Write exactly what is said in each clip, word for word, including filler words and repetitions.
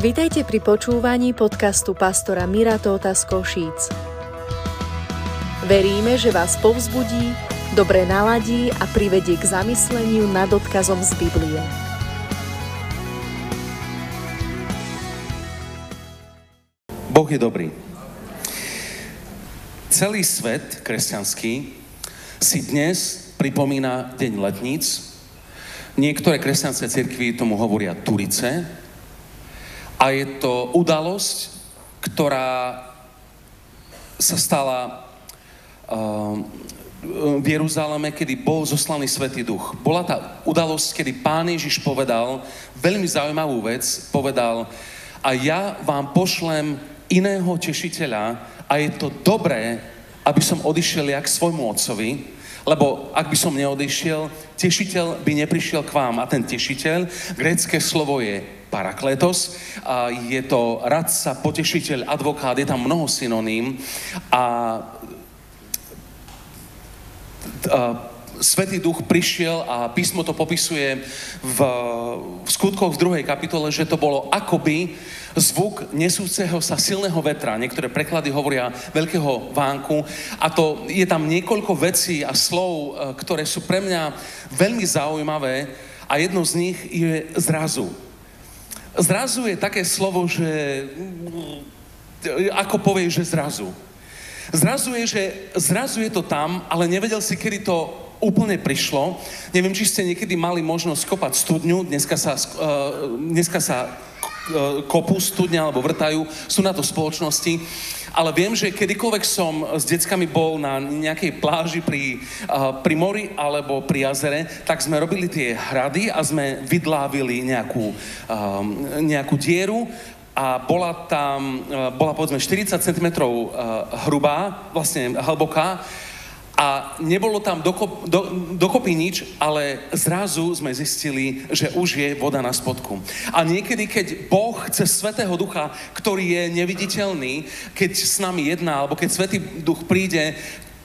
Vitajte pri počúvaní podcastu pastora Mira Tóta z Košíc. Veríme, že vás povzbudí, dobre naladí a privedie k zamysleniu nad odkazom z Biblie. Boh je dobrý. Celý svet kresťanský si dnes pripomína Deň letníc. Niektoré kresťanské cirkvi tomu hovoria Turice. A je to udalosť, ktorá sa stala uh, v Jeruzaleme, kedy bol zoslaný Svätý Duch. Bola tá udalosť, kedy Pán Ježiš povedal veľmi zaujímavú vec, povedal: a ja vám pošlem iného tešiteľa a je to dobré, aby som odišiel ja k svojmu otcovi, lebo ak by som neodišiel, tešiteľ by neprišiel k vám. A ten tešiteľ, grécké slovo je parakletos, a je to radca, potešiteľ, advokát, je tam mnoho synoním a, a Svätý Duch prišiel a písmo to popisuje v, v skutkoch v druhej kapitole, že to bolo akoby zvuk nesúceho sa silného vetra. Niektoré preklady hovoria veľkého vánku a to je tam niekoľko vecí a slov, ktoré sú pre mňa veľmi zaujímavé a jedno z nich je zrazu. Zrazu je také slovo, že ako povieš, že zrazu. Zrazu je, že zrazu je to tam, ale nevedel si, kedy to úplne prišlo. Neviem, či ste niekedy mali možnosť kopať studňu, dneska sa, dneska sa kopu studňa alebo vrtajú, sú na to spoločnosti. Ale viem, že kedykoľvek som s deckami bol na nejakej pláži pri, pri mori alebo pri jazere, tak sme robili tie hrady a sme vydlávili nejakú, nejakú dieru a bola tam, bola povedzme štyridsať centimetrov hrubá, vlastne hlboká a nebolo tam dokop, do, dokopy nič, ale zrazu sme zistili, že už je voda na spodku. A niekedy, keď Boh cez Svätého Ducha, ktorý je neviditeľný, keď s nami jedná, alebo keď Svätý Duch príde,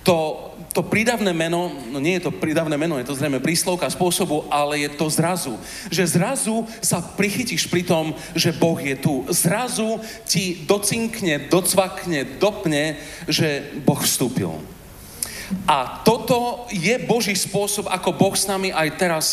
to, to prídavné meno, no nie je to prídavné meno, je to zrejme príslovka spôsobu, ale je to zrazu. Že zrazu sa prichytíš pri tom, že Boh je tu. Zrazu ti docinkne, docvakne, dopne, že Boh vstúpil. A toto je Boží spôsob, ako Boh s nami aj teraz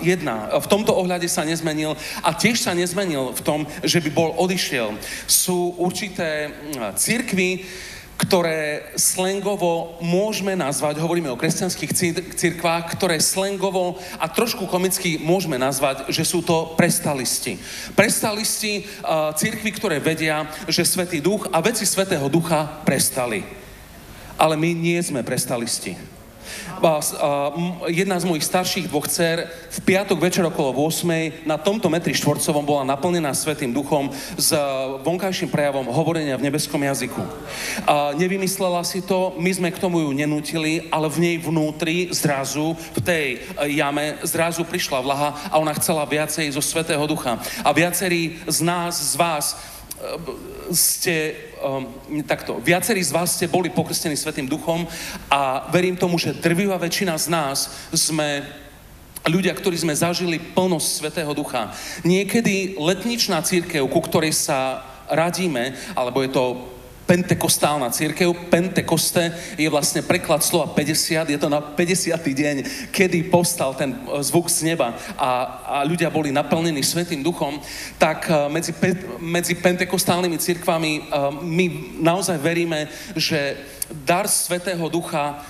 jedná. V tomto ohľade sa nezmenil a tiež sa nezmenil v tom, že by bol odišiel. Sú určité cirkvi, ktoré slangovo môžeme nazvať, hovoríme o kresťanských cirkvách, ktoré slangovo a trošku komicky môžeme nazvať, že sú to prestalisti. Prestalisti cirkvi, ktoré vedia, že Svätý Duch a veci Svätého Ducha prestali. Ale my nie sme prestalisti. Jedna z mojich starších dvoch dcer v piatok večer okolo ôsmej na tomto metri štvorcovom bola naplnená Svätým Duchom s vonkajším prejavom hovorenia v nebeskom jazyku. Nevymyslela si to, my sme k tomu ju nenútili, ale v nej vnútri zrazu, v tej jame, zrazu prišla vlaha a ona chcela viacej zo Svätého Ducha. A viacerí z nás, z vás, ste, um, takto, viacerí z vás ste boli pokrstení Svätým Duchom a verím tomu, že drvivá väčšina z nás sme ľudia, ktorí sme zažili plnosť Svätého Ducha. Niekedy letničná cirkev, ku ktorej sa radíme, alebo je to pentekostálna cirkev, pentekoste je vlastne preklad slova päťdesiat, je to na päťdesiaty deň, kedy povstal ten zvuk z neba a, a ľudia boli naplnení Svätým Duchom, tak medzi, medzi pentekostálnymi cirkvami my naozaj veríme, že dar Svätého Ducha,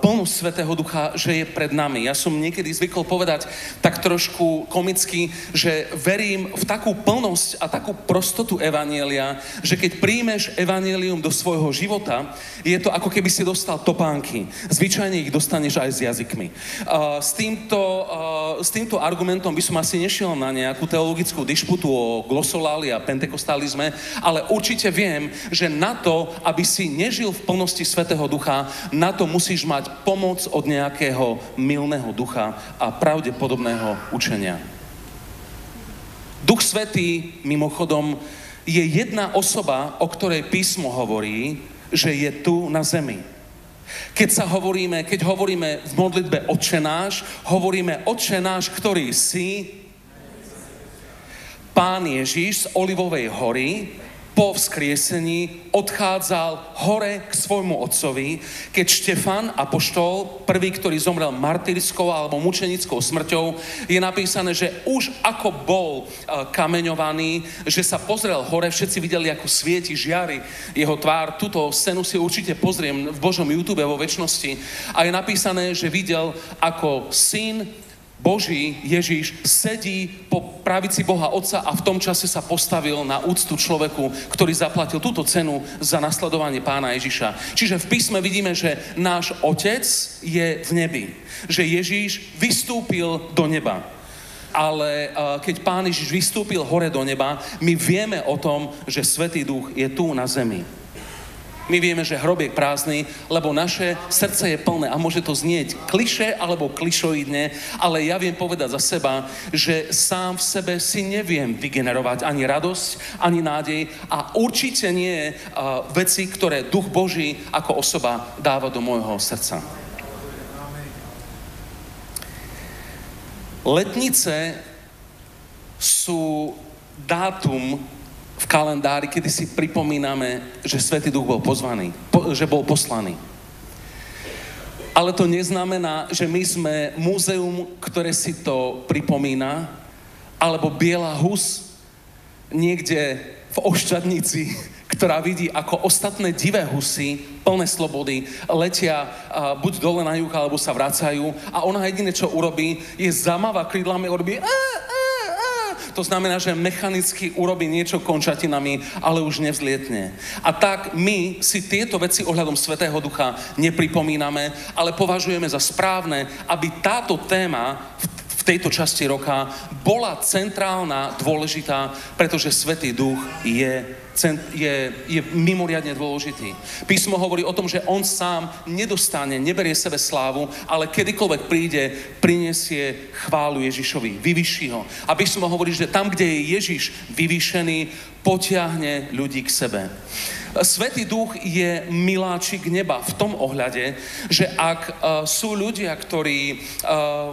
plnosť Svätého Ducha, že je pred nami. Ja som niekedy zvykol povedať tak trošku komicky, že verím v takú plnosť a takú prostotu evanjelia, že keď príjmeš evanjelium do svojho života, je to ako keby si dostal topánky. Zvyčajne ich dostaneš aj s jazykmi. S týmto, s týmto argumentom by som asi nešiel na nejakú teologickú dišputu o glosoláli a pentekostalizme, ale určite viem, že na to, aby si nežil v plnosti Svätého Ducha, na to musí musíš mať pomoc od nejakého mylného ducha a pravdepodobného učenia. Duch Svätý, mimochodom, je jedna osoba, o ktorej písmo hovorí, že je tu na zemi. Keď sa hovoríme, keď hovoríme v modlitbe Otče náš, hovoríme Otče náš, ktorý si... Pán Ježiš z Olivovej hory po vzkriesení odchádzal hore k svojmu otcovi, keď Štefan apoštol, prvý, ktorý zomrel martyrskou alebo mučenickou smrťou, je napísané, že už ako bol kameňovaný, že sa pozrel hore, všetci videli, ako svieti žiary jeho tvár. Túto scénu si určite pozriem v Božom YouTube vo večnosti. A je napísané, že videl, ako syn Boží Ježiš sedí po pravici Boha Otca a v tom čase sa postavil na úctu človeku, ktorý zaplatil túto cenu za nasledovanie Pána Ježiša. Čiže v písme vidíme, že náš Otec je v nebi. Že Ježiš vystúpil do neba. Ale keď Pán Ježiš vystúpil hore do neba, my vieme o tom, že Svätý Duch je tu na zemi. My vieme, že hrob je prázdny, lebo naše srdce je plné a môže to znieť klišé alebo klišoidne, ale ja viem povedať za seba, že sám v sebe si neviem vygenerovať ani radosť, ani nádej a určite nie uh, veci, ktoré Duch Boží ako osoba dáva do môjho srdca. Letnice sú dátum v kalendári, kedy si pripomíname, že Svätý Duch bol pozvaný, po, že bol poslaný. Ale to neznamená, že my sme múzeum, ktoré si to pripomína, alebo biela hus niekde v Ošťadnici, ktorá vidí, ako ostatné divé husy, plné slobody, letia a, buď dole na juh, alebo sa vracajú a ona jediné, čo urobí, je zamáva krídlami a urobí aaa. To znamená, že mechanicky urobí niečo končatinami, ale už nevzlietne. A tak my si tieto veci ohľadom Svätého Ducha nepripomíname, ale považujeme za správne, aby táto téma v tejto časti roka bola centrálna, dôležitá, pretože Svätý Duch je Je, je mimoriadne dôležitý. Písmo hovorí o tom, že on sám nedostane, neberie sebe slávu, ale kedykoľvek príde, prinesie chválu Ježišovi, vyvyší ho. A písmo hovorí, že tam, kde je Ježiš vyvýšený, potiahne ľudí k sebe. Svätý Duch je miláčik neba v tom ohľade, že ak uh, sú ľudia, ktorí, uh,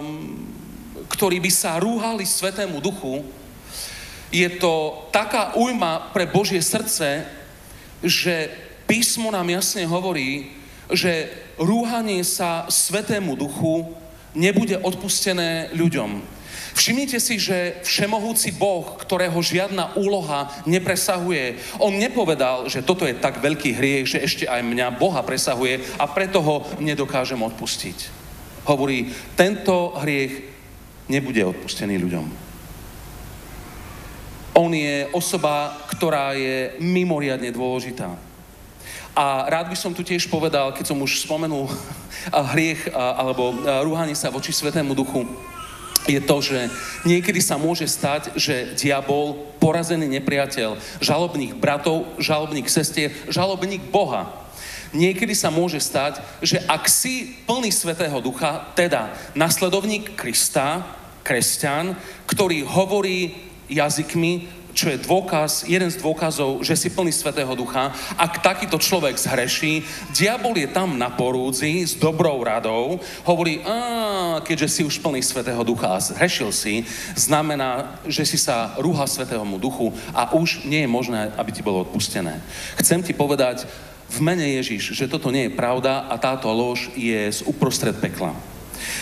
ktorí by sa rúhali Svätému Duchu, je to taká újma pre Božie srdce, že písmo nám jasne hovorí, že rúhanie sa Svätému Duchu nebude odpustené ľuďom. Všimnite si, že všemohúci Boh, ktorého žiadna úloha nepresahuje, on nepovedal, že toto je tak veľký hriech, že ešte aj mňa Boha presahuje a preto ho nedokážem odpustiť. Hovorí, tento hriech nebude odpustený ľuďom. On je osoba, ktorá je mimoriadne dôležitá. A rád by som tu tiež povedal, keď som už spomenul hriech alebo rúhanie sa voči Svätému Duchu, je to, že niekedy sa môže stať, že diabol, porazený nepriateľ, žalobník bratov, žalobník sestier, žalobník Boha, niekedy sa môže stať, že ak si plný Svätého Ducha, teda nasledovník Krista, kresťan, ktorý hovorí jazykmi, čo je dôkaz, jeden z dôkazov, že si plný Svätého Ducha. Ak takýto človek zhreší, diabol je tam na porúdzi s dobrou radou, hovorí, a keďže si už plný Svätého Ducha a zhrešil si, znamená, že si sa rúha Svätému Duchu a už nie je možné, aby ti bolo odpustené. Chcem ti povedať v mene Ježiš, že toto nie je pravda a táto lož je z uprostred pekla.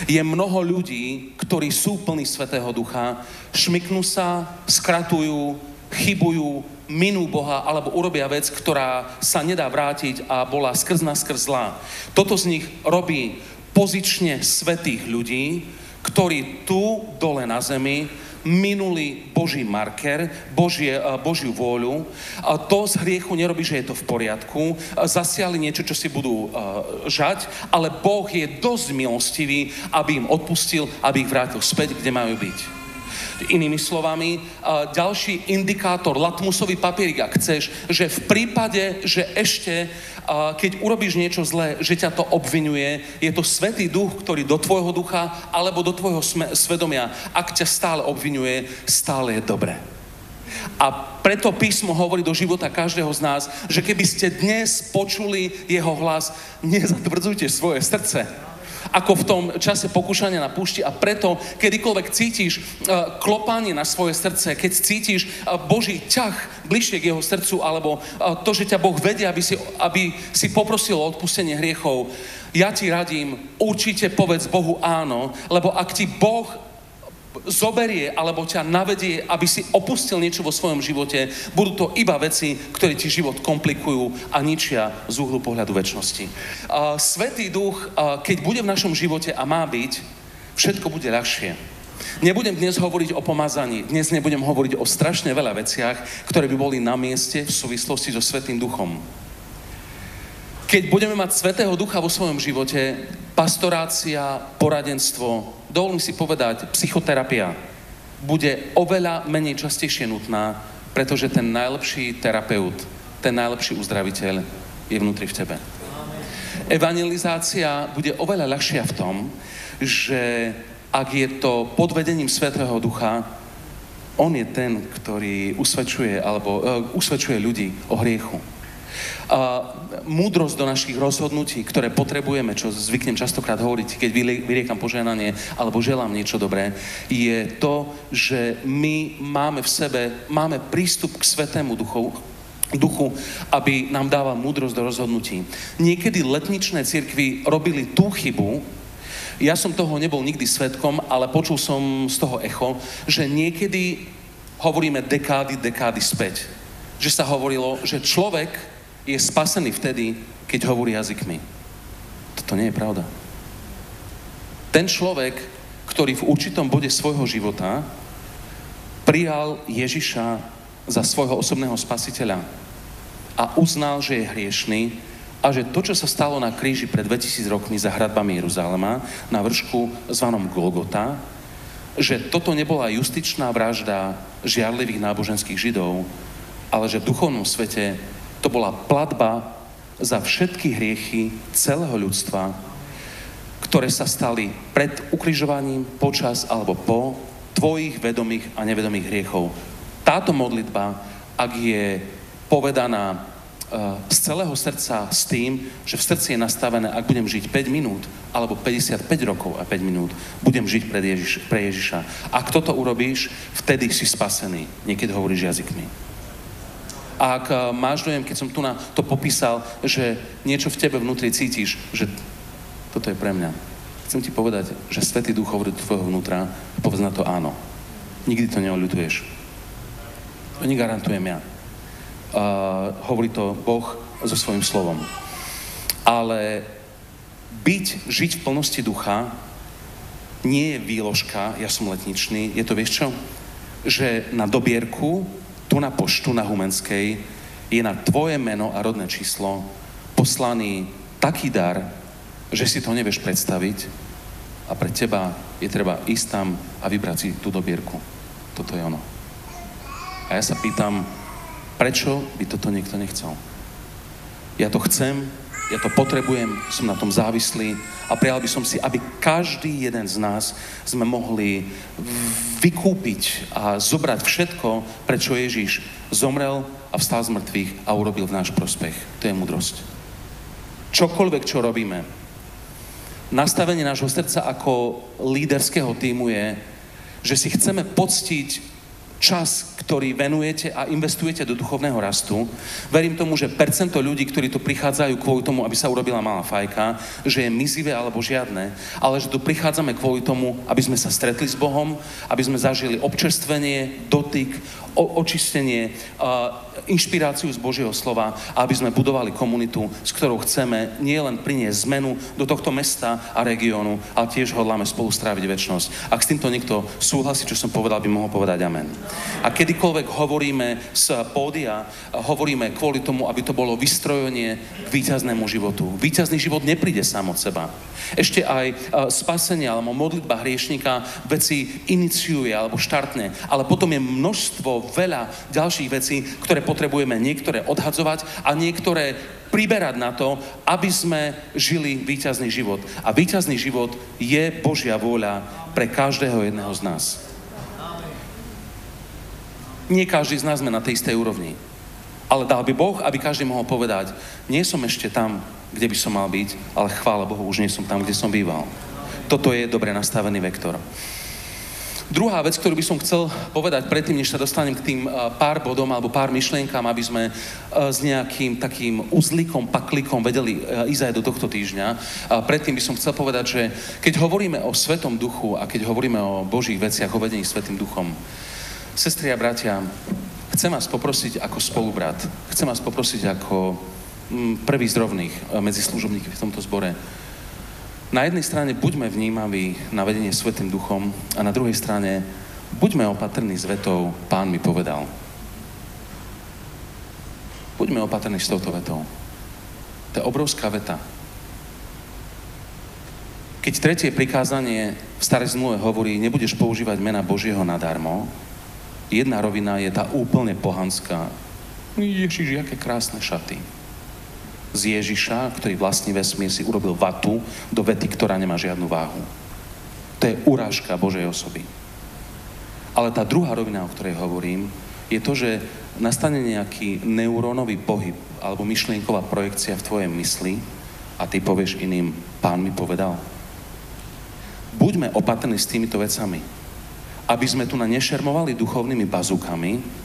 Je mnoho ľudí, ktorí sú plní Svätého Ducha, šmyknú sa, skratujú, chybujú, minú Boha alebo urobia vec, ktorá sa nedá vrátiť a bola skrz naskrz zlá. Toto z nich robí pozične svätých ľudí, ktorí tu dole na zemi minuli Boží marker, Božie, Božiu vôľu. A to z hriechu nerobí, že je to v poriadku. Zasiali niečo, čo si budú uh, žať, ale Boh je dosť milostivý, aby im odpustil, aby ich vrátil späť, kde majú byť. Inými slovami, ďalší indikátor, latmusový papierik, ak chceš, že v prípade, že ešte, keď urobíš niečo zlé, že ťa to obvinuje, je to Svätý Duch, ktorý do tvojho ducha alebo do tvojho svedomia, ak ťa stále obvinuje, stále je dobré. A preto písmo hovorí do života každého z nás, že keby ste dnes počuli jeho hlas, nezatvrdzujte svoje srdce, ako v tom čase pokúšania na púšti a preto, kedykoľvek cítiš uh, klopanie na svoje srdce, keď cítiš uh, Boží ťah bližšie k jeho srdcu alebo uh, to, že ťa Boh vedie, aby si, aby si poprosil o odpustenie hriechov, ja ti radím, určite povedz Bohu áno, lebo ak ti Boh zoberie alebo ťa navedie, aby si opustil niečo vo svojom živote, budú to iba veci, ktoré ti život komplikujú a ničia z uhlu pohľadu večnosti. Svätý Duch, keď bude v našom živote a má byť, všetko bude ľahšie. Nebudem dnes hovoriť o pomazaní, dnes nebudem hovoriť o strašne veľa veciach, ktoré by boli na mieste v súvislosti so Svätým Duchom. Keď budeme mať Svätého Ducha vo svojom živote, pastorácia, poradenstvo, dovolím si povedať, psychoterapia bude oveľa menej častejšie nutná, pretože ten najlepší terapeut, ten najlepší uzdraviteľ je vnútri v tebe. Evangelizácia bude oveľa ľahšia v tom, že ak je to pod vedením Svätého Ducha, on je ten, ktorý usvedčuje, alebo, uh, usvedčuje ľudí o hriechu. Uh, múdrosť do našich rozhodnutí, ktoré potrebujeme, čo zvyknem častokrát hovoriť, keď vyriekam požehnanie alebo želám niečo dobré, je to, že my máme v sebe, máme prístup k Svätému Duchu, duchu, aby nám dával múdrosť do rozhodnutí. Niekedy letničné cirkvi robili tú chybu, ja som toho nebol nikdy svedkom, ale počul som z toho echo, že niekedy hovoríme dekády, dekády späť. Že sa hovorilo, že človek je spasený vtedy, keď hovorí jazykmi. Toto nie je pravda. Ten človek, ktorý v určitom bode svojho života prijal Ježiša za svojho osobného spasiteľa a uznal, že je hriešný a že to, čo sa stalo na kríži pred dvetisíc rokmi za hradbami Jeruzalema na vršku zvanom Golgota, že toto nebola justičná vražda žiarlivých náboženských Židov, ale že v duchovnom svete to bola platba za všetky hriechy celého ľudstva, ktoré sa stali pred ukrižovaním, počas alebo po tvojich vedomých a nevedomých hriechov. Táto modlitba, ak je povedaná uh, z celého srdca s tým, že v srdci je nastavené, ak budem žiť päť minút, alebo päťdesiatpäť rokov a päť minút, budem žiť pred Ježiš, pre Ježiša. Ak toto urobíš, vtedy si spasený. Niekedy hovoríš jazykmi. Ak máš dojem, keď som tu na to popísal, že niečo v tebe vnútri cítiš, že toto je pre mňa. Chcem ti povedať, že Svätý Duch hovorí do tvojho vnútra a povedz na to áno. Nikdy to neoľutuješ. To negarantujem ja. Uh, hovorí to Boh so svojím slovom. Ale byť, žiť v plnosti ducha nie je výložka, ja som letničný, je to vieš čo? Že na dobierku tu na poštu na Humenskej je na tvoje meno a rodné číslo poslaný taký dar, že si to nevieš predstaviť a pre teba je treba ísť tam a vybrať si tú dobierku. Toto je ono. A ja sa pýtam, prečo by toto niekto nechcel? Ja to chcem, ja to potrebujem, som na tom závislý a prijal by som si, aby každý jeden z nás sme mohli vykúpiť a zobrať všetko, prečo Ježiš zomrel a vstal z mŕtvych a urobil v náš prospech. To je múdrosť. Čokoľvek, čo robíme, nastavenie nášho srdca ako líderského tímu je, že si chceme poctiť čas, ktorý venujete a investujete do duchovného rastu. Verím tomu, že percento ľudí, ktorí tu prichádzajú kvôli tomu, aby sa urobila malá fajka, že je mizivé alebo žiadne, ale že tu prichádzame kvôli tomu, aby sme sa stretli s Bohom, aby sme zažili občerstvenie, dotyk, o- očistenie, uh, inšpiráciu z Božieho slova a aby sme budovali komunitu, s ktorou chceme nielen priniesť zmenu do tohto mesta a regiónu, ale tiež hodláme spolu stráviť večnosť. Ak s týmto niekto súhlasí, čo som povedal, by mohol povedať amen. A kedykoľvek hovoríme z pódia, hovoríme kvôli tomu, aby to bolo vystrojenie k víťaznému životu. Víťazný život nepríde sám od seba. Ešte aj spasenie alebo modlitba hriešnika veci iniciuje alebo štartne, ale potom je množstvo veľa ďalších vecí, ktoré potrebujeme niektoré odhadzovať a niektoré priberať na to, aby sme žili víťazný život. A víťazný život je Božia vôľa pre každého jedného z nás. Nie každý z nás sme na tej istej úrovni. Ale dal by Boh, aby každý mohol povedať, nie som ešte tam, kde by som mal byť, ale chvála Bohu, už nie som tam, kde som býval. Toto je dobre nastavený vektor. Druhá vec, ktorú by som chcel povedať predtým, než sa dostanem k tým pár bodom alebo pár myšlienkám, aby sme s nejakým takým uzlíkom, paklíkom vedeli ísť aj do tohto týždňa. A predtým by som chcel povedať, že keď hovoríme o Svätom Duchu a keď hovoríme o Božích veciach, o vedení Svätým Duchom, sestri a bratia, chcem vás poprosiť ako spolubrat, chcem vás poprosiť ako prvý z rovných medzi služobníky v tomto zbore. Na jednej strane buďme vnímaví na vedenie Svätým Duchom a na druhej strane buďme opatrní s vetou Pán mi povedal. Buďme opatrní s touto vetou. To je obrovská veta. Keď tretie prikázanie v Starej zmluve hovorí, nebudeš používať mena Božieho nadarmo, jedna rovina je tá úplne pohanská. Ježiš, jaké krásne šaty. Z Ježiša, ktorý vlastní vesmír, si urobil vatu do vety, ktorá nemá žiadnu váhu. To je urážka Božej osoby. Ale tá druhá rovina, o ktorej hovorím, je to, že nastane nejaký neurónový pohyb alebo myšlienková projekcia v tvojej mysli a ty povieš iným, Pán mi povedal. Buďme opatrní s týmito vecami, aby sme tu na nešermovali duchovnými bazúkami.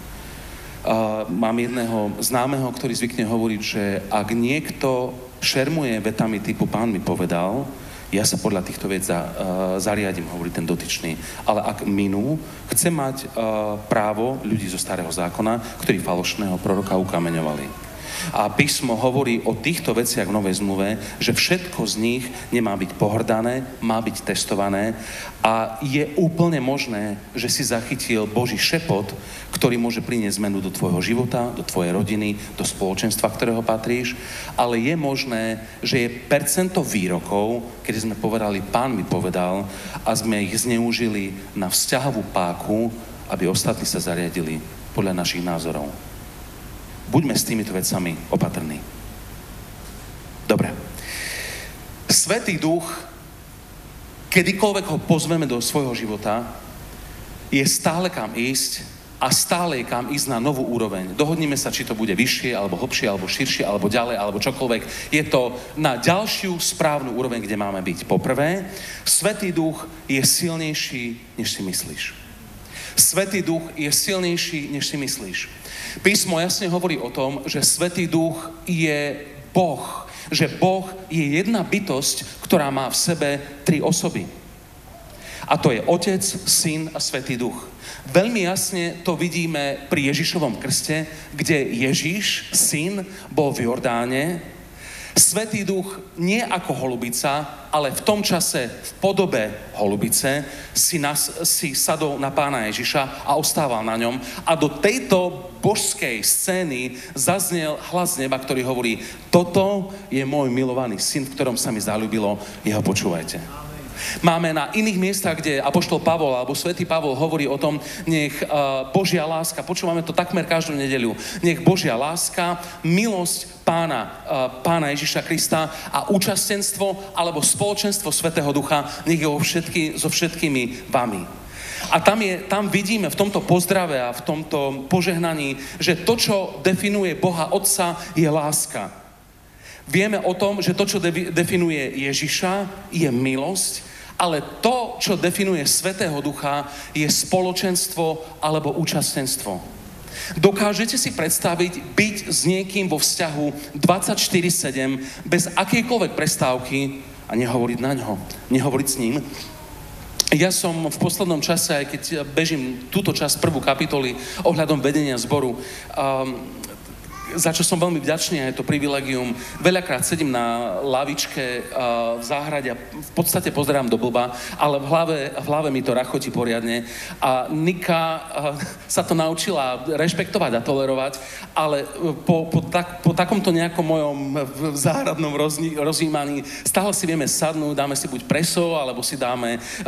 Uh, mám jedného známeho, ktorý zvykne hovoriť, že ak niekto šermuje vetami typu Pán mi povedal, ja sa podľa týchto vec za, uh, zariadím, hovorí ten dotyčný. Ale ak minú, chce mať uh, právo ľudí zo Starého zákona, ktorí falošného proroka ukameňovali. A písmo hovorí o týchto veciach v Novej zmluve, že všetko z nich nemá byť pohrdané, má byť testované a je úplne možné, že si zachytil Boží šepot, ktorý môže priniesť zmenu do tvojho života, do tvojej rodiny, do spoločenstva, ktorého patríš, ale je možné, že je percento výrokov, kedy sme povedali, Pán mi povedal a sme ich zneužili na vzťahovú páku, aby ostatní sa zariadili podľa našich názorov. Buďme s týmito vecami opatrní. Dobre. Svätý Duch, kedykoľvek ho pozveme do svojho života, je stále kam ísť, a stále je kam ísť na novú úroveň. Dohodnime sa, či to bude vyššie, alebo hlbšie, alebo širšie, alebo ďalej, alebo čokoľvek. Je to na ďalšiu správnu úroveň, kde máme byť. Poprvé, Svätý Duch je silnejší, než si myslíš. Svätý Duch je silnejší, než si myslíš. Písmo jasne hovorí o tom, že Svätý Duch je Boh. Že Boh je jedna bytosť, ktorá má v sebe tri osoby. A to je Otec, Syn a Svätý Duch. Veľmi jasne to vidíme pri Ježišovom krste, kde Ježiš, syn, bol v Jordáne. Svätý Duch nie ako holubica, ale v tom čase v podobe holubice si, nas, si sadol na Pána Ježiša a ostával na ňom. A do tejto božskej scény zaznel hlas z neba, ktorý hovorí, toto je môj milovaný syn, v ktorom sa mi zaľúbilo, jeho počúvajte. Máme na iných miestach, kde apoštol Pavol alebo svätý Pavol hovorí o tom, nech uh, Božia láska, počúvame to takmer každú nedeľu, nech Božia láska, milosť Pána, uh, Pána Ježiša Krista a účastenstvo alebo spoločenstvo Svätého Ducha, nech je o všetky, so všetkými vami. A tam, je, tam vidíme v tomto pozdrave a v tomto požehnaní, že to, čo definuje Boha Otca, je láska. Vieme o tom, že to, čo de- definuje Ježiša, je milosť, ale to, čo definuje Svätého Ducha, je spoločenstvo alebo účastenstvo. Dokážete si predstaviť byť s niekým vo vzťahu dvadsaťštyri sedem bez akejkoľvek prestávky a nehovoriť na ňo, nehovoriť s ním? Ja som v poslednom čase, aj keď bežím túto časť prvú kapitoly ohľadom vedenia zboru, um, za čo som veľmi vďačný a je to privilegium. Veľakrát sedím na lavičke uh, v záhrade a v podstate pozerám do blba, ale v hlave, v hlave mi to rachotí poriadne. A Nika uh, sa to naučila rešpektovať a tolerovať, ale po, po, tak, po takomto nejakom mojom záhradnom rozni, rozjímaní stále si vieme sadnúť, dáme si buď preso, alebo si dáme, uh,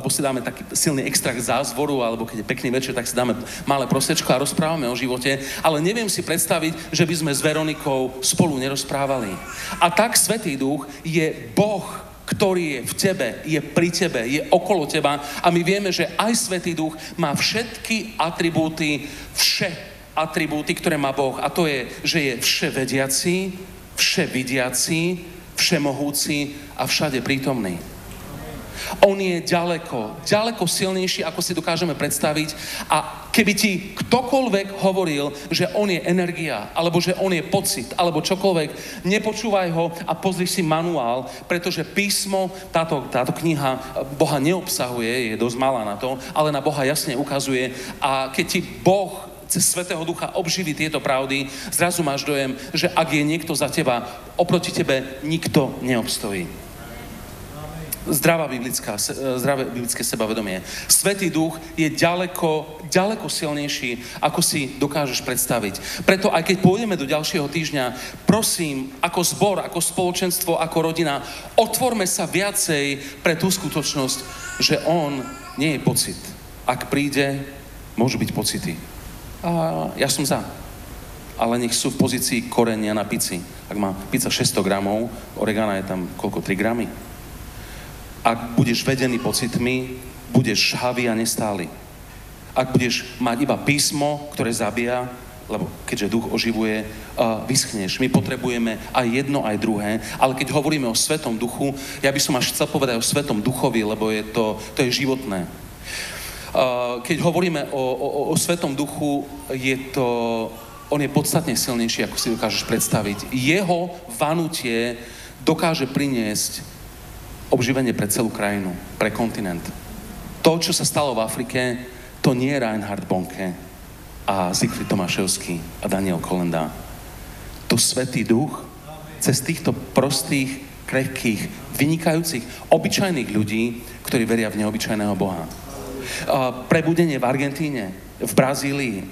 alebo si dáme taký silný extrakt zázvoru, alebo keď je pekný večer, tak si dáme malé prosečko a rozprávame o živote, ale neviem si predstaviť, že by sme s Veronikou spolu nerozprávali. A tak Svätý Duch je Boh, ktorý je v tebe, je pri tebe, je okolo teba a my vieme, že aj Svätý Duch má všetky atribúty, vše atribúty, ktoré má Boh a to je, že je vševediaci, vševidiaci, všemohúci a všade prítomný. On je ďaleko, ďaleko silnejší, ako si dokážeme predstaviť. A keby ti ktokoľvek hovoril, že on je energia, alebo že on je pocit, alebo čokoľvek, nepočúvaj ho a pozri si manuál, pretože písmo, táto, táto kniha Boha neobsahuje, je dosť malá na to, ale na Boha jasne ukazuje. A keď ti Boh cez Svätého Ducha obživí tieto pravdy, zrazu máš dojem, že ak je niekto za teba, oproti tebe nikto neobstojí. Zdravá biblická, zdravé biblické sebavedomie. Svätý Duch je ďaleko, ďaleko silnejší, ako si dokážeš predstaviť. Preto aj keď pôjdeme do ďalšieho týždňa, prosím, ako zbor, ako spoločenstvo, ako rodina, otvorme sa viacej pre tú skutočnosť, že on nie je pocit. Ak príde, môžu byť pocity. A ja som za. Ale nech sú v pozícii korenia na pici. Ak má pizza šesťsto gramov, oregana je tam koľko? tri gramy? Ak budeš vedený pocitmi, budeš šhavý a nestály. Ak budeš mať iba písmo, ktoré zabíja, lebo keďže duch oživuje, uh, vyschneš. My potrebujeme aj jedno, aj druhé. Ale keď hovoríme o Svätom Duchu, ja by som až chcel povedať o Svätom Duchovi, lebo je to, to je životné. Keď hovoríme o, o, o Svätom Duchu, je to, on je podstatne silnejší, ako si dokážeš predstaviť. Jeho vanutie dokáže priniesť obživenie pre celú krajinu, pre kontinent. To, čo sa stalo v Afrike, to nie je Reinhard Bonke a Zichfried Tomáševsky a Daniel Kolenda. To Svätý Duch cez týchto prostých, krehkých, vynikajúcich, obyčajných ľudí, ktorí veria v neobyčajného Boha. Uh, prebudenie v Argentíne, v Brazílii,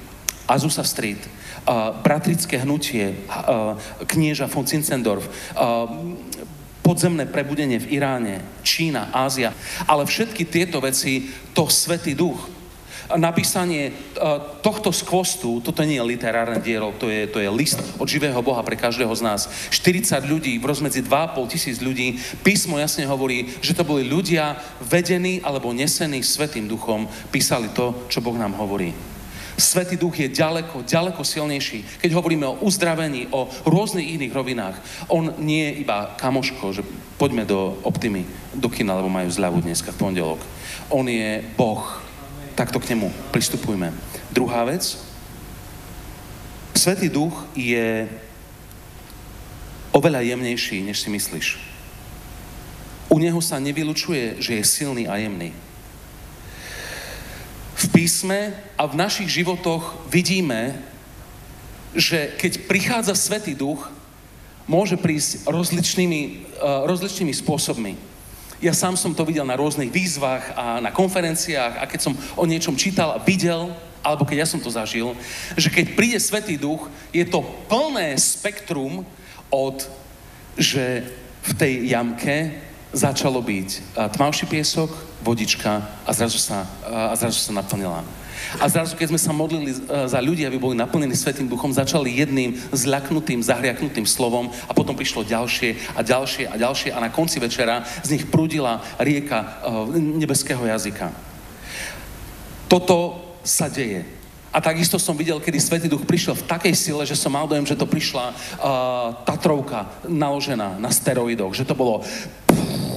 Azusa Street, uh, bratrické hnutie, uh, knieža von Zinzendorf, uh, podzemné prebudenie v Iráne, Čína, Ázia. Ale všetky tieto veci, to Svätý Duch. Napísanie uh, tohto skvostu, toto nie je literárne dielo, to je, to je list od živého Boha pre každého z nás. štyridsať ľudí, v rozmedzi dva a pol tisíc ľudí, písmo jasne hovorí, že to boli ľudia vedení alebo nesení Svätým Duchom, písali to, čo Boh nám hovorí. Svätý Duch je ďaleko, ďaleko silnejší. Keď hovoríme o uzdravení, o rôznych iných rovinách, on nie je iba kamoško, že poďme do Optimy, do kina, lebo majú zľavu dneska v pondelok. On je Boh. Takto k nemu pristupujme. Druhá vec. Svätý Duch je oveľa jemnejší, než si myslíš. U neho sa nevylučuje, že je silný a jemný. V písme a v našich životoch vidíme, že keď prichádza Svätý Duch, môže prísť rozličnými, rozličnými spôsobmi. Ja sám som to videl na rôznych výzvach a na konferenciách a keď som o niečom čítal a videl, alebo keď ja som to zažil, že keď príde Svätý Duch, je to plné spektrum od, že v tej jamke začalo byť tmavší piesok, vodička a zrazu sa, a zrazu sa naplnila. A zrazu, keď sme sa modlili za ľudí, aby boli naplnení Svätým Duchom, začali jedným zľaknutým, zahriaknutým slovom a potom prišlo ďalšie a ďalšie a ďalšie a na konci večera z nich prúdila rieka nebeského jazyka. Toto sa deje. A takisto som videl, kedy Svätý Duch prišiel v takej sile, že som mal dojem, že to prišla uh, Tatrovka naložená na steroidoch, že to bolo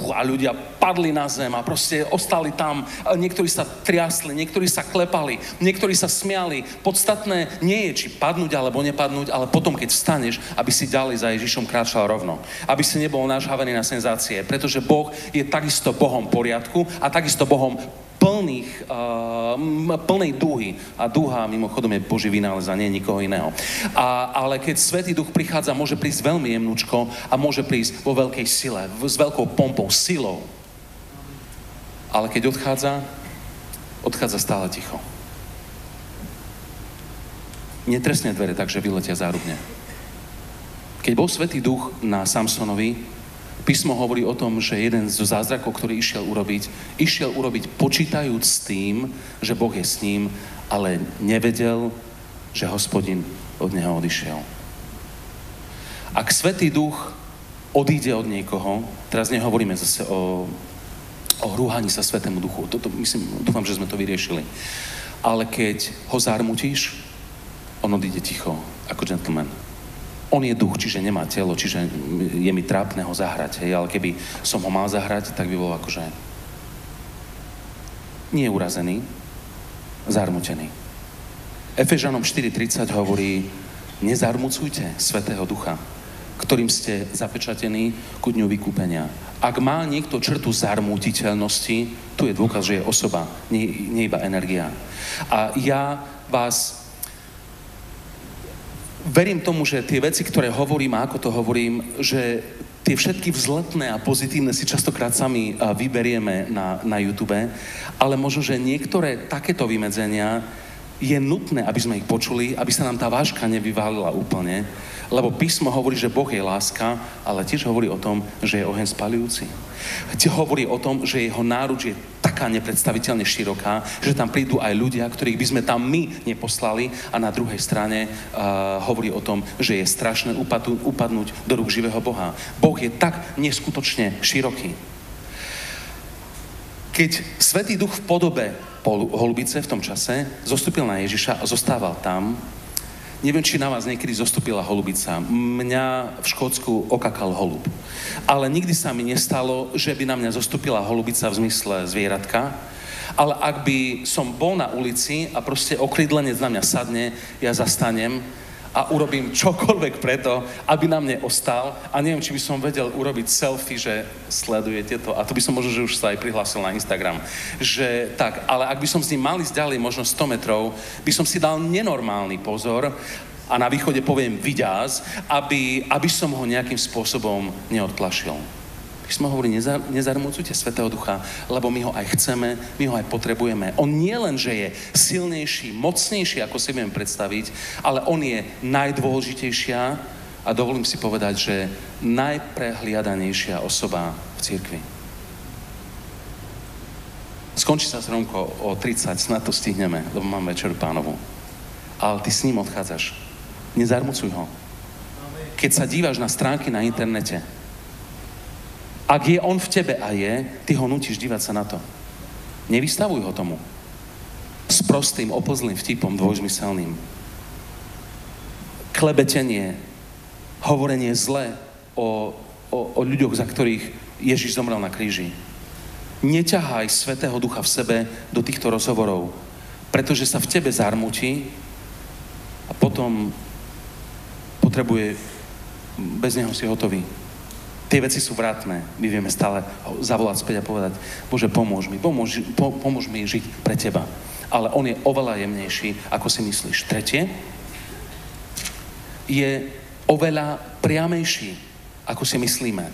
a ľudia padli na zem a proste ostali tam. Niektorí sa triasli, niektorí sa klepali, niektorí sa smiali. Podstatné nie je, či padnúť alebo nepadnúť, ale potom, keď vstaneš, aby si ďalej za Ježišom kráčal rovno. Aby si nebol nažhavený na senzácie, pretože Boh je takisto Bohom poriadku a takisto Bohom plných, uh, plnej dúhy. A dúha, mimochodom, je Boží vynález a nie nikoho iného. A, ale keď Svätý Duch prichádza, môže prísť veľmi jemnúčko a môže prísť vo veľkej sile, v, s veľkou pompou, silou. Ale keď odchádza, odchádza stále ticho. Netresne dvere, takže vyletia zárubne. Keď bol Svätý Duch na Samsonovi, písmo hovorí o tom, že jeden z zázrakov, ktorý išiel urobiť, išiel urobiť počítajúc s tým, že Boh je s ním, ale nevedel, že Hospodin od neho odišiel. Ak Svätý Duch odíde od niekoho, teraz nehovoríme zase o, o hrúhaní sa Svätému Duchu, toto, myslím, dúfam, že sme to vyriešili, ale keď ho zarmutíš, on odíde ticho, ako gentleman. On je duch, čiže nemá telo, čiže je mi trápne ho zahrať, hej, ale keby som ho mal zahrať, tak by bol akože nie urazený, zarmutený. Efežanom štyri tridsať hovorí: nezarmucujte Svätého Ducha, ktorým ste zapečatení ku dňu vykúpenia. Ak má niekto črtu zarmútiteľnosti, tu je dôkaz, že je osoba, nie, nie iba energia. A ja vás verím tomu, že tie veci, ktoré hovorím a ako to hovorím, že tie všetky vzletné a pozitívne si častokrát sami vyberieme na, na YouTube, ale možno, že niektoré takéto vymedzenia je nutné, aby sme ich počuli, aby sa nám tá vážka nevyvalila úplne, lebo písmo hovorí, že Boh je láska, ale tiež hovorí o tom, že je oheň spaľujúci. Hovorí o tom, že jeho náruč je taká nepredstaviteľne široká, že tam prídu aj ľudia, ktorých by sme tam my neposlali, a na druhej strane uh, hovorí o tom, že je strašné upadnú, upadnúť do rúk živého Boha. Boh je tak neskutočne široký. Keď Svätý Duch v podobe holubice v tom čase zostúpil na Ježiša a zostával tam, neviem, či na vás niekedy zostúpila holubica. Mňa v Škótsku okakal holub. Ale nikdy sa mi nestalo, že by na mňa zostúpila holubica v zmysle zvieratka, ale ak by som bol na ulici a proste okrídlenec na mňa sadne, ja zastanem a urobím čokoľvek preto, aby na mne ostal, a neviem, či by som vedel urobiť selfie, že sledujete to, a to by som možno, že už sa aj prihlásil na Instagram, že tak, ale ak by som s ním mal ísť ďalej, možno sto metrov, by som si dal nenormálny pozor a na východe poviem viďaz, aby, aby som ho nejakým spôsobom neodplašil. Písmo hovorí, nezar, nezarmucujte Svätého Ducha, lebo my ho aj chceme, my ho aj potrebujeme. On nie len, že je silnejší, mocnejší, ako si viem predstaviť, ale on je najdôležitejšia a dovolím si povedať, že najprehliadanejšia osoba v cirkvi. Skončí sa zhromko o tridsať, snad to stihneme, lebo mám večeru Pánovu. Ale ty s ním odchádzaš. Nezarmucuj ho. Keď sa dívaš na stránky na internete, ak je on v tebe a je, ty ho nutíš dívať sa na to. Nevystavuj ho tomu. S prostým, opozlým vtipom, dvojzmyselným. Klebetenie, hovorenie zle o, o, o ľuďoch, za ktorých Ježiš zomrel na kríži. Neťahaj Svätého Ducha v sebe do týchto rozhovorov, pretože sa v tebe zarmutí a potom potrebuje, bez neho si hotový. Tie veci sú vratné. My vieme stále zavolať späť a povedať: Bože, pomôž mi, pomôž, pomôž mi žiť pre teba. Ale on je oveľa jemnejší, ako si myslíš. Tretie, je oveľa priamejší, ako si myslíme.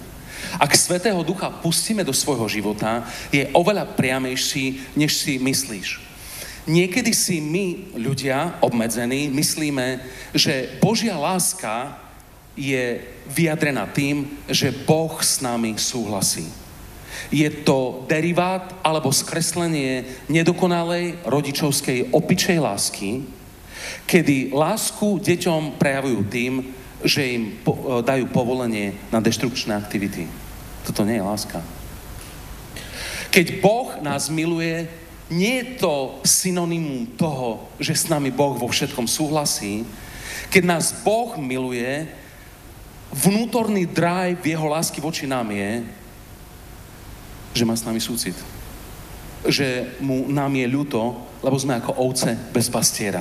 Ak Svätého Ducha pustíme do svojho života, je oveľa priamejší, než si myslíš. Niekedy si my, ľudia obmedzení, myslíme, že Božia láska je vyjadrená tým, že Boh s nami súhlasí. Je to derivát alebo skreslenie nedokonalej rodičovskej opičej lásky, kedy lásku deťom prejavujú tým, že im po- dajú povolenie na deštrukčné aktivity. Toto nie je láska. Keď Boh nás miluje, nie je to synonymum toho, že s nami Boh vo všetkom súhlasí. Keď nás Boh miluje, vnútorný drive jeho lásky voči nám je, že má s nami súcit. Že mu nám je ľúto, lebo sme ako ovce bez pastiera.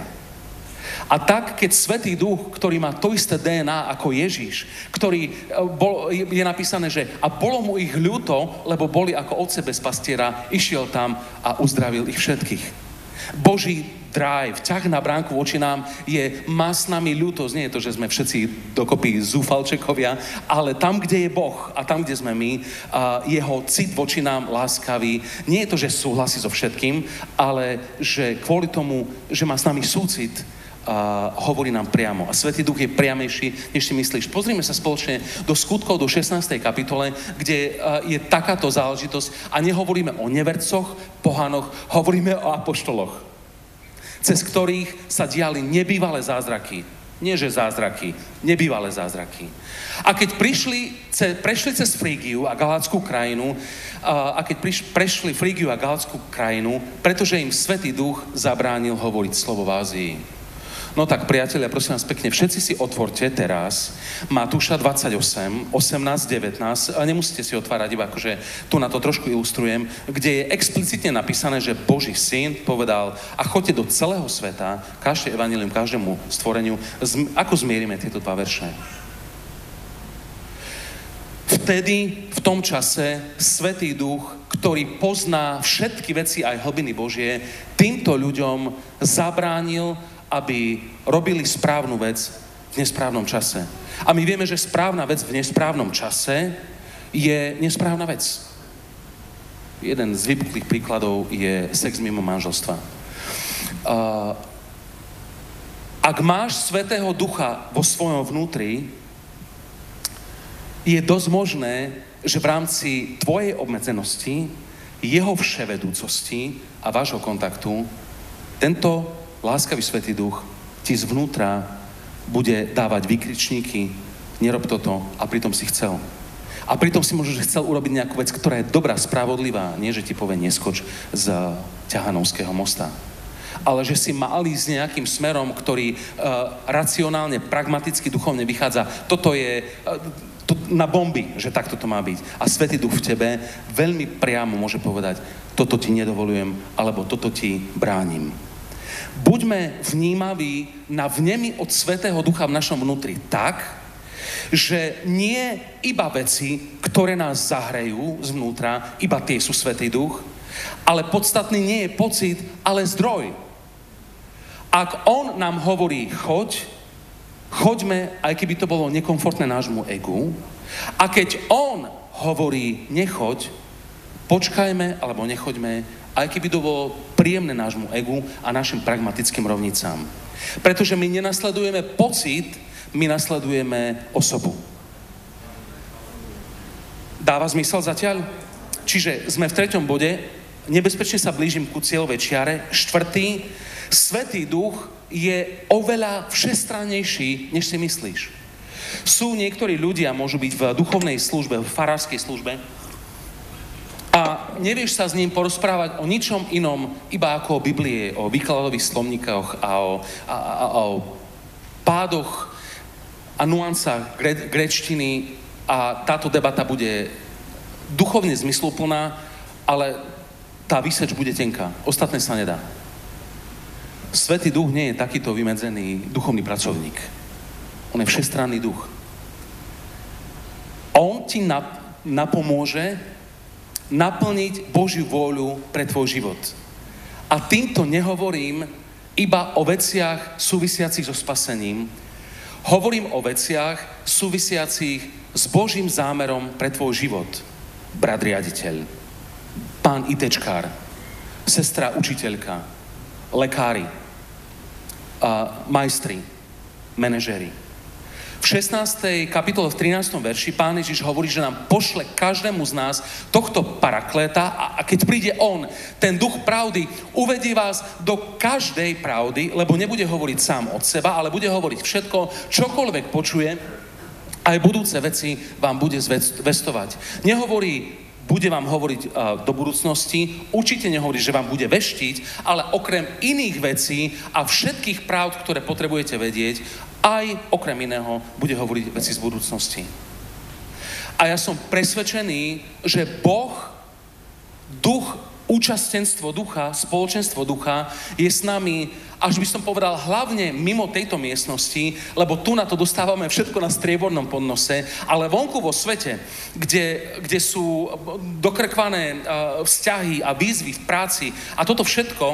A tak, keď Svätý Duch, ktorý má to isté dé en á ako Ježiš, ktorý bol, je napísané, že a bolo mu ich ľúto, lebo boli ako ovce bez pastiera, išiel tam a uzdravil ich všetkých. Boží drive, ťah na bránku voči nám je, má s nami ľútosť. Nie je to, že sme všetci dokopy zúfalčekovia, ale tam, kde je Boh a tam, kde sme my, jeho cit voči nám láskavý. Nie je to, že súhlasí so všetkým, ale že kvôli tomu, že má s nami súcit, a hovorí nám priamo. A Svätý Duch je priamejší, než si myslíš. Pozrime sa spoločne do Skutkov, do šestnástej kapitole, kde je takáto záležitosť a nehovoríme o nevercoch, pohanoch, hovoríme o apoštoloch, cez ktorých sa diali nebývalé zázraky. Nie že zázraky, nebývalé zázraky. A keď prišli, ce, prešli cez Frígiu a Galátskú krajinu, a, a keď priš, prešli Frígiu a Galátskú krajinu, pretože im Svätý Duch zabránil hovoriť slovo v Ázii. No tak, priatelia, prosím vás pekne, všetci si otvorte teraz Matúša dvadsaťosem, osemnásť, devätnásť, a nemusíte si otvárať, iba akože tu na to trošku ilustrujem, kde je explicitne napísané, že Boží syn povedal: a choďte do celého sveta, kážte evanjelium každému stvoreniu. Ako zmierime tieto dva verše? Vtedy, v tom čase, Svätý Duch, ktorý pozná všetky veci aj hlbiny Božie, týmto ľuďom zabránil, aby robili správnu vec v nesprávnom čase. A my vieme, že správna vec v nesprávnom čase je nesprávna vec. Jeden z vypuklých príkladov je sex mimo manželstva. Ak máš Svätého Ducha vo svojom vnútri, je dosť možné, že v rámci tvojej obmedzenosti, jeho vševedúcosti a vášho kontaktu, tento láskavý Svätý Duch ti zvnútra bude dávať výkričníky: nerob toto, a pritom si chcel. A pritom si možno, že chcel urobiť nejakú vec, ktorá je dobrá, spravodlivá, nie že ti povie neskoč z Ťahanovského mosta. Ale že si mal ísť nejakým smerom, ktorý uh, racionálne, pragmaticky, duchovne vychádza. Toto je... Uh, na bomby, že takto to má byť. A Svätý Duch v tebe veľmi priamo môže povedať: toto ti nedovolujem, alebo toto ti bránim. Buďme vnímaví na vnemy od Svätého Ducha v našom vnútri tak, že nie iba veci, ktoré nás zahrejú zvnútra, iba tie sú Svätý Duch, ale podstatný nie je pocit, ale zdroj. Ak on nám hovorí: choď, choďme, aj keby to bolo nekomfortné nášmu egu. A keď on hovorí: nechoď, počkajme alebo nechoďme, aj keby to bolo príjemné nášmu egu a našim pragmatickým rovnicám. Pretože my nenasledujeme pocit, my nasledujeme osobu. Dáva zmysel zatiaľ? Čiže sme v treťom bode, nebezpečne sa blížim ku cieľovej čiare. Štvrtý, Svätý Duch je oveľa všestrannejší, než si myslíš. Sú niektorí ľudia, môžu byť v duchovnej službe, v farárskej službe, a nevieš sa s ním porozprávať o ničom inom, iba ako o Biblii, o výkladových slovníkoch a o, a, a, a o pádoch a nuancách gre, grečtiny, a táto debata bude duchovne zmysluplná, ale tá výseč bude tenká. Ostatné sa nedá. Svätý Duch nie je takýto vymedzený duchovný pracovník. On je všestranný duch. On ti nap- napomôže naplniť Božiu vôľu pre tvoj život. A týmto nehovorím iba o veciach súvisiacich so spasením. Hovorím o veciach súvisiacich s Božím zámerom pre tvoj život. Brat riaditeľ, pán ITčkár, sestra učiteľka, lekári, a majstri, manažéri. V šestnástej kapitole v trinástom verši Pán Ježiš hovorí, že nám pošle každému z nás tohto parakléta, a, a keď príde on, ten duch pravdy, uvedie vás do každej pravdy, lebo nebude hovoriť sám od seba, ale bude hovoriť všetko, čokoľvek počuje, aj budúce veci vám bude zvestovať. Nehovorí: bude vám hovoriť uh, do budúcnosti, určite nehovorí, že vám bude veštiť, ale okrem iných vecí a všetkých pravd, ktoré potrebujete vedieť, aj okrem iného bude hovoriť veci z budúcnosti. A ja som presvedčený, že Boh, duch, účastenstvo ducha, spoločenstvo ducha je s nami, až by som povedal, hlavne mimo tejto miestnosti, lebo tu na to dostávame všetko na striebornom podnose, ale vonku vo svete, kde, kde sú dokrkvané vzťahy a výzvy v práci a toto všetko,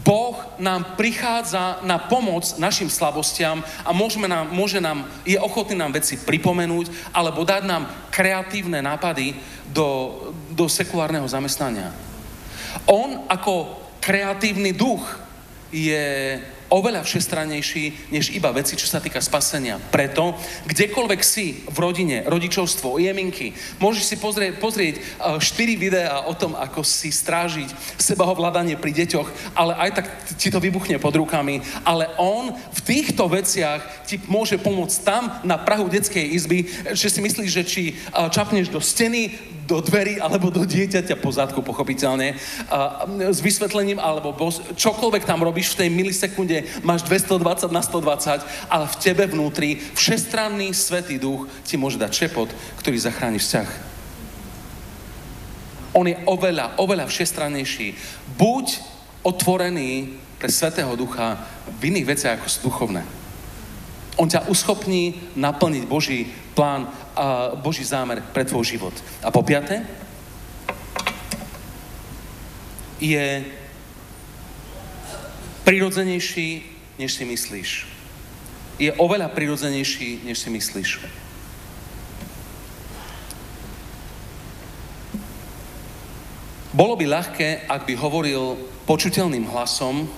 Boh nám prichádza na pomoc našim slabostiam a môžeme nám, môže nám, je ochotný nám veci pripomenúť alebo dať nám kreatívne nápady do, do sekulárneho zamestnania. On ako kreatívny duch je oveľa všestrannejší než iba veci, čo sa týka spasenia. Preto, kdekoľvek si v rodine, rodičovstvo, jeminky, môžeš si pozrieť, pozrieť štyri videá o tom, ako si strážiť sebaovládanie pri deťoch, ale aj tak ti to vybuchne pod rukami. Ale on v týchto veciach ti môže pomôcť tam, na prahu detskej izby, že si myslíš, že či čapneš do steny, do dverí alebo do dieťaťa po zadku, pochopiteľne, a, s vysvetlením, alebo boss, čokoľvek tam robíš, v tej milisekunde máš dvestodvadsať na stodvadsať, ale v tebe vnútri všestranný Svätý Duch ti môže dať šepot, ktorý zachráni vzťah. On je oveľa, oveľa všestrannejší. Buď otvorený pre Svätého Ducha v iných veciach, ako sú duchovné. On ťa uschopní naplniť Boží plán a Boží zámer pre tvoj život. A po piate je prirodzenejší, než si myslíš. Je oveľa prirodzenejší, než si myslíš. Bolo by ľahké, ak by hovoril počuteľným hlasom,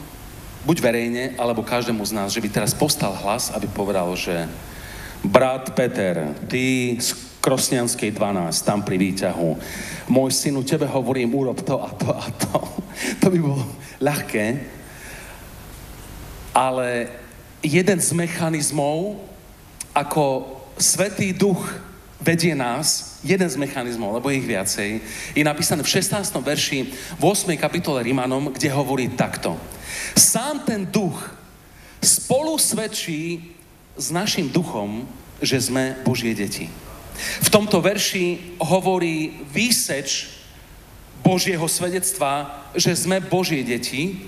buď verejne, alebo každému z nás, že by teraz povstal hlas, aby povedal, že brat Peter, ty z Krosňanskej dvanásť, tam pri výťahu, môj synu, tebe hovorím, urob to a to a to. To by bolo ľahké, ale jeden z mechanizmov, ako Svätý Duch vedie nás, jeden z mechanizmov, lebo ich viacej, je napísané v šestnástom verši v ôsmej kapitole Rimanom, kde hovorí takto. Sám ten duch spolu svedčí s našim duchom, že sme Božie deti. V tomto verši hovorí výseč Božieho svedectva, že sme Božie deti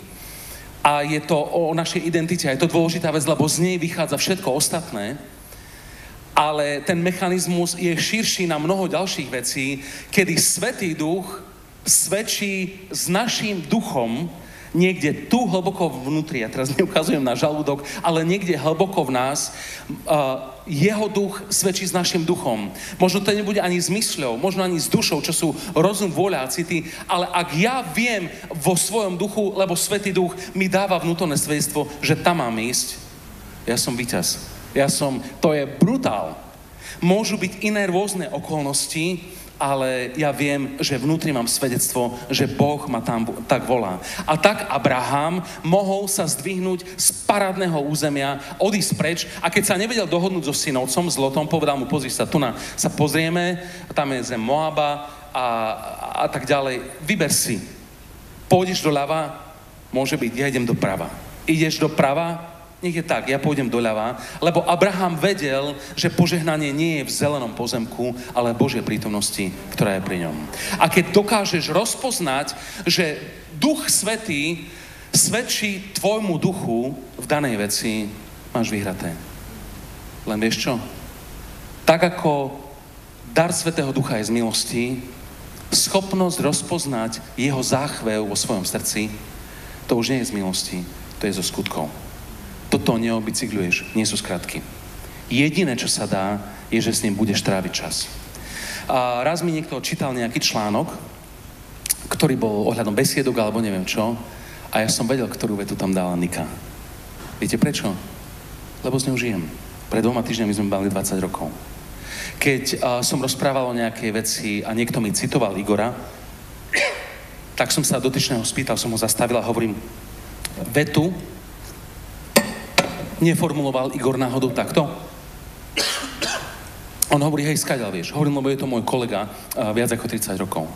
a je to o našej identite. Je to dôležitá vec, lebo z nej vychádza všetko ostatné, ale ten mechanizmus je širší na mnoho ďalších vecí, kedy Svätý Duch svedčí s naším duchom niekde tu hlboko vnútri, ja teraz neukazujem na žalúdok, ale niekde hlboko v nás, uh, jeho duch svedčí s našim duchom. Možno to nebude ani s mysľou, možno ani s dušou, čo sú rozum, vôľa a city, ale ak ja viem vo svojom duchu, lebo Svätý Duch mi dáva vnútorné svedectvo, že tam mám ísť, ja som víťaz. Ja som, to je brutál. Môžu byť iné rôzne okolnosti, ale ja viem, že vnútri mám svedectvo, že Boh ma tam tak volá. A tak Abraham mohol sa zdvihnúť z parádneho územia, odísť preč a keď sa nevedel dohodnúť so synovcom, s Lotom, povedal mu, pozri sa, tu na, sa pozrieme, tam je zem Moaba a, a tak ďalej. Vyber si. Pôjdeš doľava, môže byť, ja idem doprava. Ideš doprava, nech je tak, ja pôjdem doľava, lebo Abraham vedel, že požehnanie nie je v zelenom pozemku, ale v Božej prítomnosti, ktorá je pri ňom. A keď dokážeš rozpoznať, že Duch Svätý svedčí tvojmu duchu v danej veci, máš vyhraté. Len vieš čo? Tak ako dar Svätého Ducha je z milosti, schopnosť rozpoznať jeho záchvev vo svojom srdci, to už nie je z milosti, to je zo skutkov. Toto neobicykľuješ, nie sú skratky. Jediné, čo sa dá, je, že s ním budeš tráviť čas. A raz mi niekto čítal nejaký článok, ktorý bol ohľadom besiedok, alebo neviem čo, a ja som vedel, ktorú vetu tam dala Nika. Viete prečo? Lebo s ňou žijem. Pred dvoma týždňami sme mali dvadsať rokov. Keď a, som rozprával o nejakej veci a niekto mi citoval Igora, tak som sa dotyčného spýtal, som ho zastavil a hovorím, vetu neformuloval Igor náhodou takto? On hovorí, hej, skáďal, vieš. Hovorím, lebo je to môj kolega uh, viac ako tridsať rokov.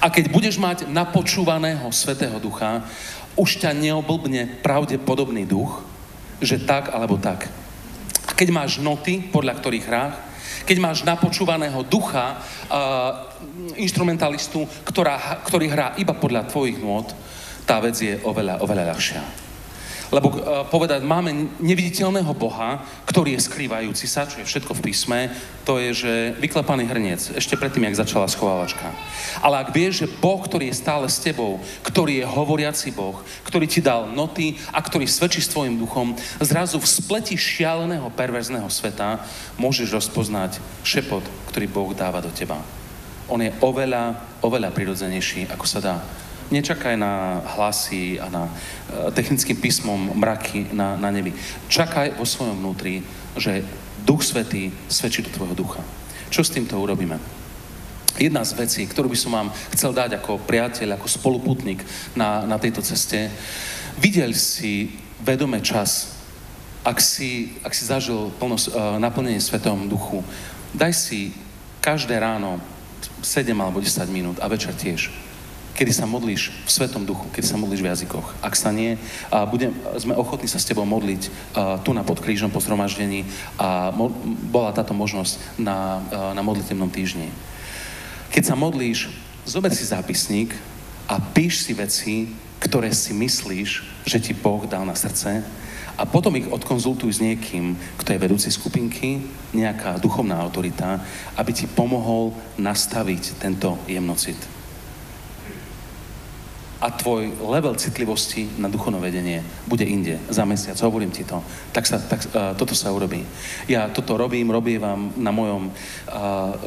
A keď budeš mať napočúvaného Svätého Ducha, už ťa neoblbne pravdepodobný duch, že tak alebo tak. A keď máš noty, podľa ktorých hráš, keď máš napočúvaného ducha, uh, instrumentalistu, ktorá, ktorý hrá iba podľa tvojich nôt, tá vec je oveľa, oveľa ľahšia. Lebo uh, povedať, máme neviditeľného Boha, ktorý je skrývajúci sa, čo je všetko v písme, to je, že vyklepaný hrniec, ešte predtým, jak začala schovávačka. Ale ak vieš, že Boh, ktorý je stále s tebou, ktorý je hovoriaci Boh, ktorý ti dal noty a ktorý svedčí s tvojim duchom, zrazu v spleti šialeného, perverzného sveta môžeš rozpoznať šepot, ktorý Boh dáva do teba. On je oveľa, oveľa prirodzenejší, ako sa dá. Nečakaj na hlasy a na technickým písmom mraky na, na nebi. Čakaj vo svojom vnútri, že Duch Svätý svedčí do tvojho ducha. Čo s týmto urobíme? Jedna z vecí, ktorú by som vám chcel dať ako priateľ, ako spoluputník na, na tejto ceste, videl si vedome čas, ak si, ak si zažil plnosť, naplnenie Svätého Duchu, daj si každé ráno sedem alebo desať minút a večer tiež. Kedy sa modlíš v Svätom Duchu, kedy sa modlíš v jazykoch. Ak sa nie, a budem, sme ochotní sa s tebou modliť a, tu na podkrížnom pozhromaždení a mo, bola táto možnosť na, a, na modlitebnom týždni. Keď sa modlíš, zober si zápisník a píš si veci, ktoré si myslíš, že ti Boh dal na srdce a potom ich odkonzultuj s niekým, kto je vedúci skupinky, nejaká duchovná autorita, aby ti pomohol nastaviť tento jemnocit. A tvoj level citlivosti na duchovnovedenie bude inde, za mesiac, hovorím ti to. Tak sa, tak, uh, toto sa urobí. Ja toto robím, robím vám na mojom uh,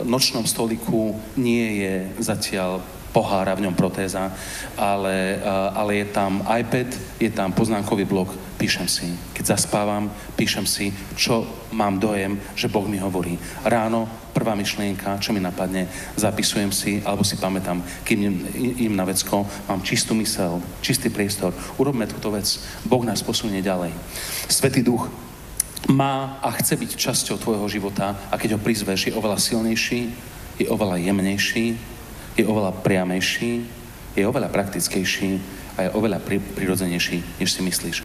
nočnom stoliku, nie je zatiaľ pohár a v ňom protéza, ale, uh, ale je tam iPad, je tam poznámkový blok, píšem si. Keď zaspávam, píšem si, čo mám dojem, že Boh mi hovorí. Ráno, prvá myšlienka, čo mi napadne, zapisujem si, alebo si pamätám, kým idem na vecko, mám čistú myseľ, čistý priestor. Urobme túto vec, Boh nás posunie ďalej. Svätý Duch má a chce byť časťou tvojho života a keď ho prizveš, je oveľa silnejší, je oveľa jemnejší, je oveľa priamejší, je oveľa praktickejší a je oveľa pri, prirodzenejší, než si myslíš.